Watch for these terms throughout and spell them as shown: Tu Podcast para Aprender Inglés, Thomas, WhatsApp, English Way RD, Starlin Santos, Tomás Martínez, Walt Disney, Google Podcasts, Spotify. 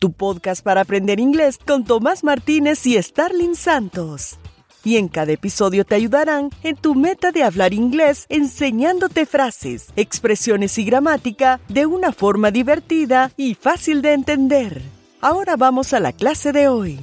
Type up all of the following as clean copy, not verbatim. Tu podcast para aprender inglés con Tomás Martínez y Starlin Santos. Y en cada episodio te ayudarán en tu meta de hablar inglés enseñándote frases, expresiones y gramática de una forma divertida y fácil de entender. Ahora vamos a la clase de hoy.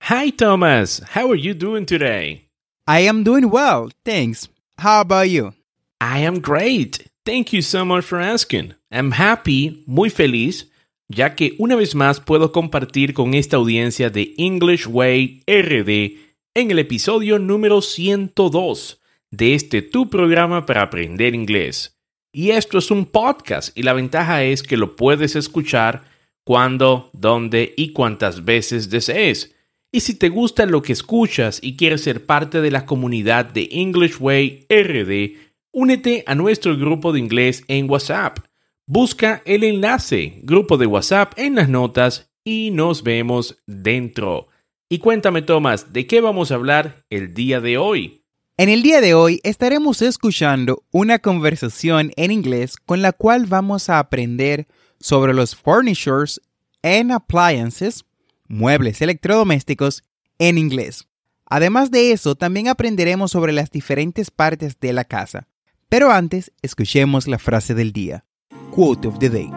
Hi Thomas, how are you doing today? I am doing well, thanks. How about you? I am great. Thank you so much for asking. I'm happy, muy feliz, ya que una vez más puedo compartir con esta audiencia de English Way RD en el episodio número 102 de este tu programa para aprender inglés. Y esto es un podcast y la ventaja es que lo puedes escuchar cuando, dónde y cuántas veces desees. Y si te gusta lo que escuchas y quieres ser parte de la comunidad de English Way RD, únete a nuestro grupo de inglés en WhatsApp. Busca el enlace, grupo de WhatsApp en las notas y nos vemos dentro. Y cuéntame, Tomás, ¿de qué vamos a hablar el día de hoy? En el día de hoy estaremos escuchando una conversación en inglés con la cual vamos a aprender sobre los furnitures and appliances, muebles electrodomésticos, en inglés. Además de eso, también aprenderemos sobre las diferentes partes de la casa. Pero antes, escuchemos la frase del día. Quote of the day.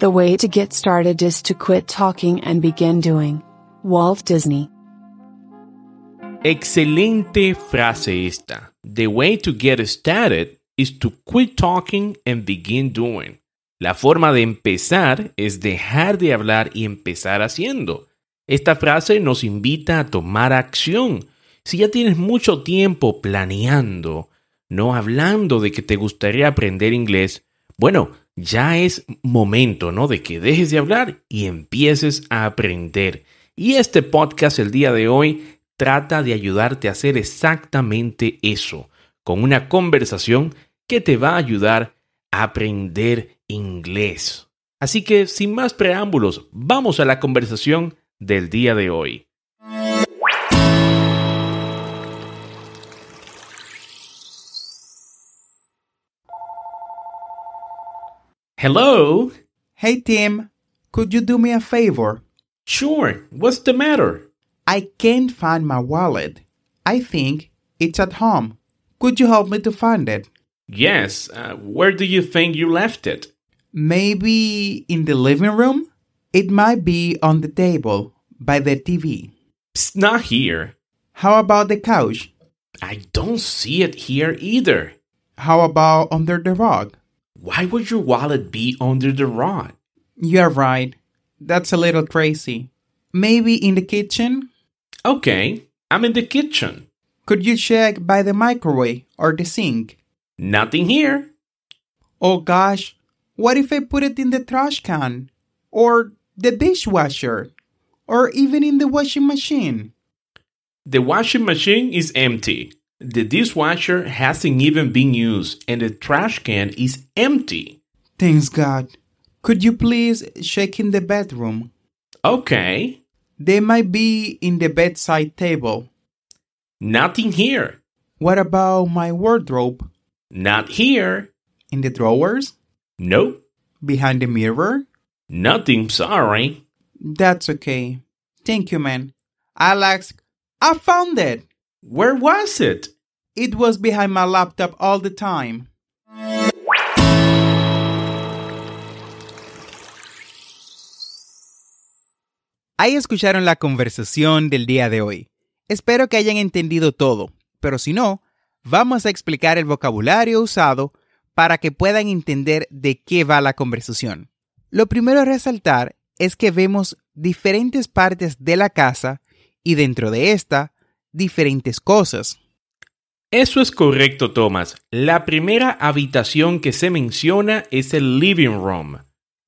The way to get started is to quit talking and begin doing. Walt Disney. Excelente frase esta. The way to get started is to quit talking and begin doing. La forma de empezar es dejar de hablar y empezar haciendo. Esta frase nos invita a tomar acción. Si ya tienes mucho tiempo planeando, no hablando de que te gustaría aprender inglés, bueno, ya es momento, ¿no?, de que dejes de hablar y empieces a aprender. Y este podcast el día de hoy trata de ayudarte a hacer exactamente eso, con una conversación que te va a ayudar a aprender inglés. Así que, sin más preámbulos, vamos a la conversación del día de hoy. Hello? Hey, Tim. Could you do me a favor? Sure. What's the matter? I can't find my wallet. I think it's at home. Could you help me to find it? Yes. Where do you think you left it? Maybe in the living room? It might be on the table, by the TV. It's not here. How about the couch? I don't see it here either. How about under the rug? Why would your wallet be under the rug? You're right. That's a little crazy. Maybe in the kitchen? Okay, I'm in the kitchen. Could you check by the microwave or the sink? Nothing here. Oh gosh, what if I put it in the trash can? Or the dishwasher? Or even in the washing machine? The washing machine is empty. The dishwasher hasn't even been used and the trash can is empty. Thanks God. Could you please check in the bedroom? Okay. They might be in the bedside table. Nothing here. What about my wardrobe? Not here. In the drawers? Nope. Behind the mirror? Nothing, sorry. That's okay. Thank you, man. Alex, I found it. Where was it? It was behind my laptop all the time. Ahí escucharon la conversación del día de hoy. Espero que hayan entendido todo, pero si no, vamos a explicar el vocabulario usado para que puedan entender de qué va la conversación. Lo primero a resaltar es que vemos diferentes partes de la casa y dentro de esta, diferentes cosas. Eso es correcto, Thomas. La primera habitación que se menciona es el living room.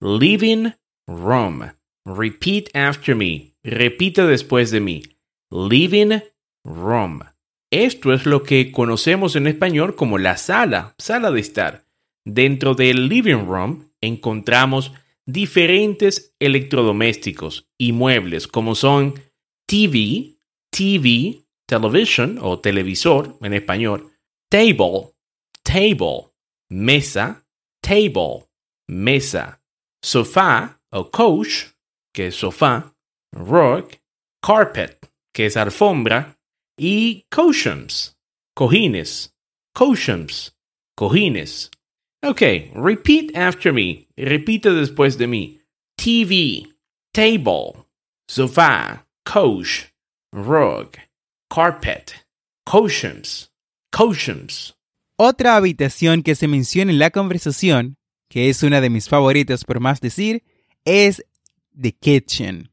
Living room. Repeat after me. Repita después de mí. Living room. Esto es lo que conocemos en español como la sala de estar. Dentro del living room encontramos diferentes electrodomésticos y muebles como son TV, television o televisor en español, table, mesa, sofá o couch, que es sofá, rug, carpet, que es alfombra, y cojines. Okay, repeat after me. Repita después de mí. TV, table, sofá, couch, rug, carpet, cushions. Otra habitación que se menciona en la conversación, que es una de mis favoritas por más decir, es the kitchen.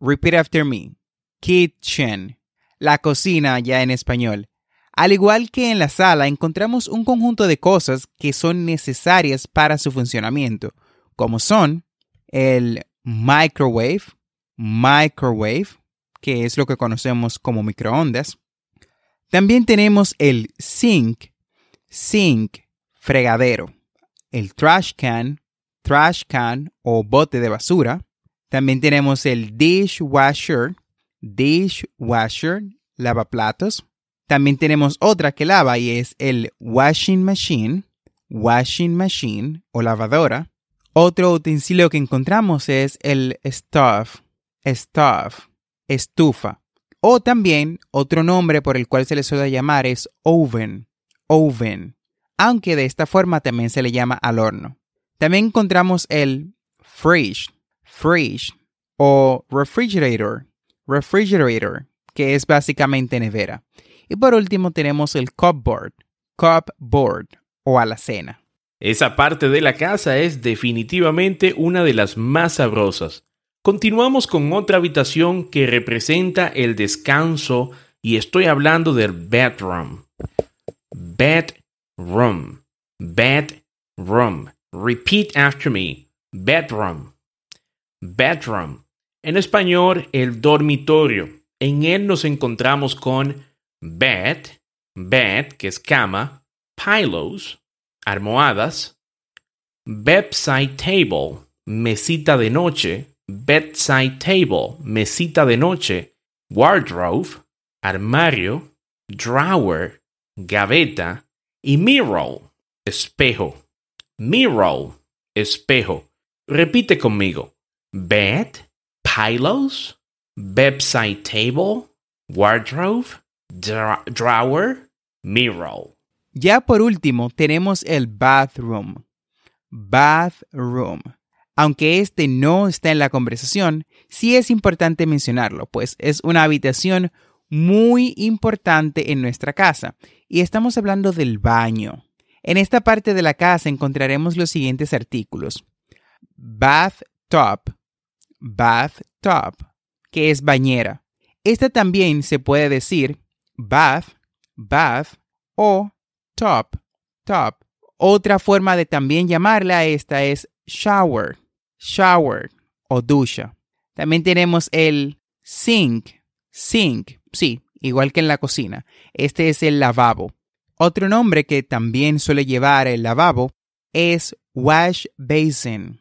Repeat after me. Kitchen. La cocina ya en español. Al igual que en la sala, encontramos un conjunto de cosas que son necesarias para su funcionamiento, como son el microwave, que es lo que conocemos como microondas. También tenemos el sink, fregadero, el trash can o bote de basura. También tenemos el dishwasher, lavaplatos. También tenemos otra que lava y es el washing machine o lavadora. Otro utensilio que encontramos es el estufa. O también otro nombre por el cual se le suele llamar es oven. Aunque de esta forma también se le llama al horno. También encontramos el fridge o refrigerator, que es básicamente nevera. Y por último tenemos el cupboard o alacena. Esa parte de la casa es definitivamente una de las más sabrosas. Continuamos con otra habitación que representa el descanso y estoy hablando del bedroom. Repeat after me. Bedroom. En español, el dormitorio. En él nos encontramos con bed, que es cama, pillows, almohadas, bedside table, mesita de noche, wardrobe, armario, drawer, gaveta, y mirror, espejo. Repite conmigo. Bed, pillows, bedside table, wardrobe, drawer, mirror. Ya por último tenemos el bathroom. Aunque este no está en la conversación, sí es importante mencionarlo, pues es una habitación muy importante en nuestra casa. Y estamos hablando del baño. En esta parte de la casa encontraremos los siguientes artículos. Bathtub, que es bañera. Esta también se puede decir bath o top. Otra forma de también llamarla esta es shower o ducha. También tenemos el sink. Sí, igual que en la cocina. Este es el lavabo. Otro nombre que también suele llevar el lavabo es wash basin.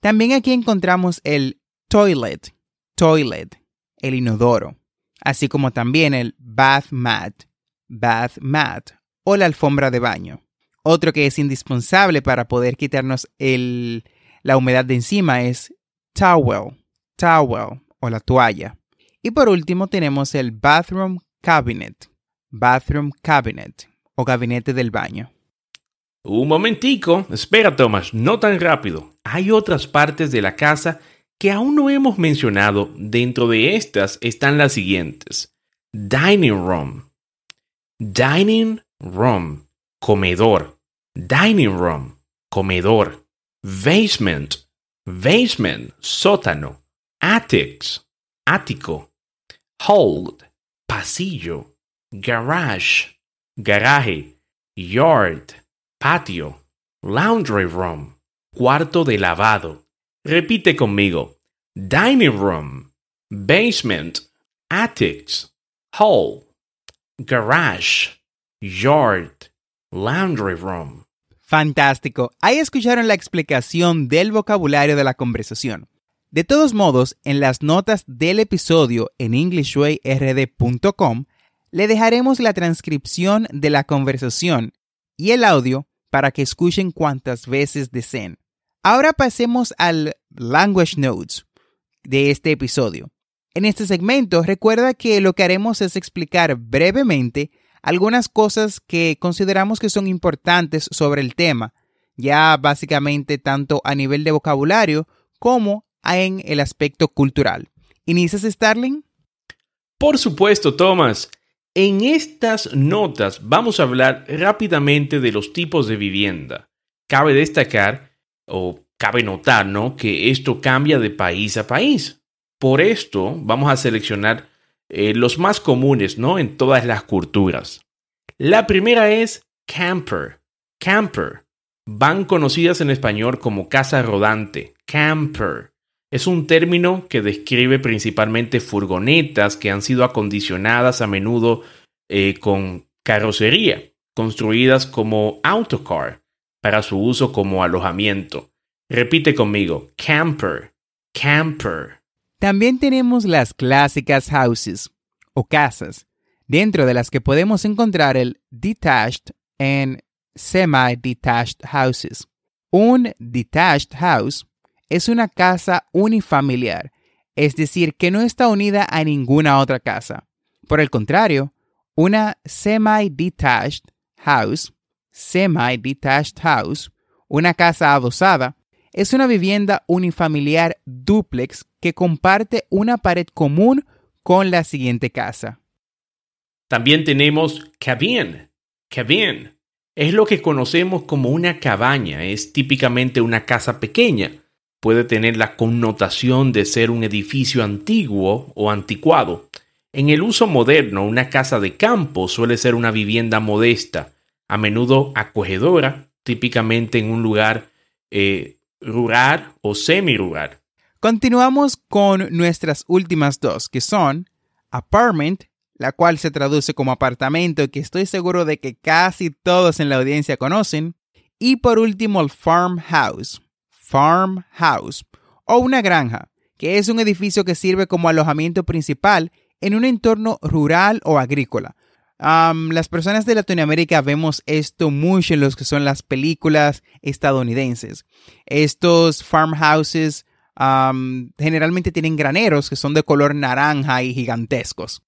También aquí encontramos el toilet, el inodoro, así como también el bath mat o la alfombra de baño. Otro que es indispensable para poder quitarnos la humedad de encima es towel o la toalla. Y por último tenemos el bathroom cabinet o gabinete del baño. Un momentico, espera Tomás, no tan rápido. Hay otras partes de la casa que aún no hemos mencionado. Dentro de estas están las siguientes: dining room, comedor, dining room, comedor, basement, sótano, attics, ático, hold, pasillo, garaje, yard, patio, laundry room, cuarto de lavado. Repite conmigo: dining room, basement, attics, hall, garage, yard, laundry room. Fantástico. Ahí escucharon la explicación del vocabulario de la conversación. De todos modos, en las notas del episodio en englishwayrd.com le dejaremos la transcripción de la conversación y el audio para que escuchen cuantas veces deseen. Ahora pasemos al Language Notes de este episodio. En este segmento, recuerda que lo que haremos es explicar brevemente algunas cosas que consideramos que son importantes sobre el tema, ya básicamente tanto a nivel de vocabulario como en el aspecto cultural. ¿Inicias, Starlin? Por supuesto, Thomas. En estas notas vamos a hablar rápidamente de los tipos de vivienda. Cabe destacar, o cabe notar, ¿no?, que esto cambia de país a país. Por esto vamos a seleccionar los más comunes, ¿no?, en todas las culturas. La primera es camper. Van conocidas en español como casa rodante. Camper es un término que describe principalmente furgonetas que han sido acondicionadas a menudo con carrocería, construidas como autocar para su uso como alojamiento. Repite conmigo: camper. También tenemos las clásicas houses o casas, dentro de las que podemos encontrar el detached and semi-detached houses. Un detached house es una casa unifamiliar, es decir, que no está unida a ninguna otra casa. Por el contrario, una semi-detached house, una casa adosada, es una vivienda unifamiliar dúplex que comparte una pared común con la siguiente casa. También tenemos cabin. Es lo que conocemos como una cabaña. Es típicamente una casa pequeña. Puede tener la connotación de ser un edificio antiguo o anticuado. En el uso moderno, una casa de campo suele ser una vivienda modesta, a menudo acogedora, típicamente en un lugar rural o semi-rural. Continuamos con nuestras últimas dos, que son apartment, la cual se traduce como apartamento y que estoy seguro de que casi todos en la audiencia conocen, y por último el farmhouse o una granja, que es un edificio que sirve como alojamiento principal en un entorno rural o agrícola. Las personas de Latinoamérica vemos esto mucho en lo que son las películas estadounidenses. Estos farmhouses generalmente tienen graneros que son de color naranja y gigantescos.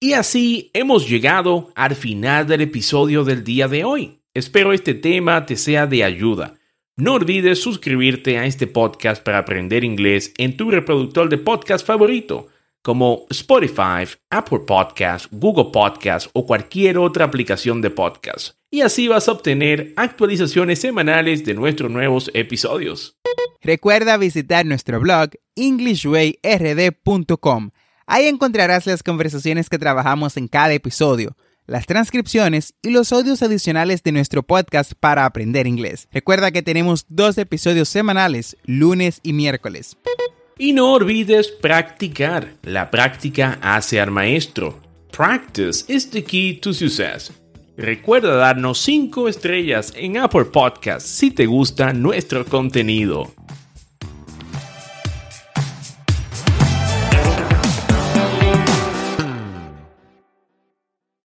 Y así hemos llegado al final del episodio del día de hoy. Espero este tema te sea de ayuda. No olvides suscribirte a este podcast para aprender inglés en tu reproductor de podcast favorito, como Spotify, Apple Podcasts, Google Podcasts o cualquier otra aplicación de podcast. Y así vas a obtener actualizaciones semanales de nuestros nuevos episodios. Recuerda visitar nuestro blog englishwayrd.com. Ahí encontrarás las conversaciones que trabajamos en cada episodio, las transcripciones y los audios adicionales de nuestro podcast para aprender inglés. Recuerda que tenemos 2 episodios semanales, lunes y miércoles. Y no olvides practicar. La práctica hace al maestro. Practice is the key to success. Recuerda darnos 5 estrellas en Apple Podcasts si te gusta nuestro contenido.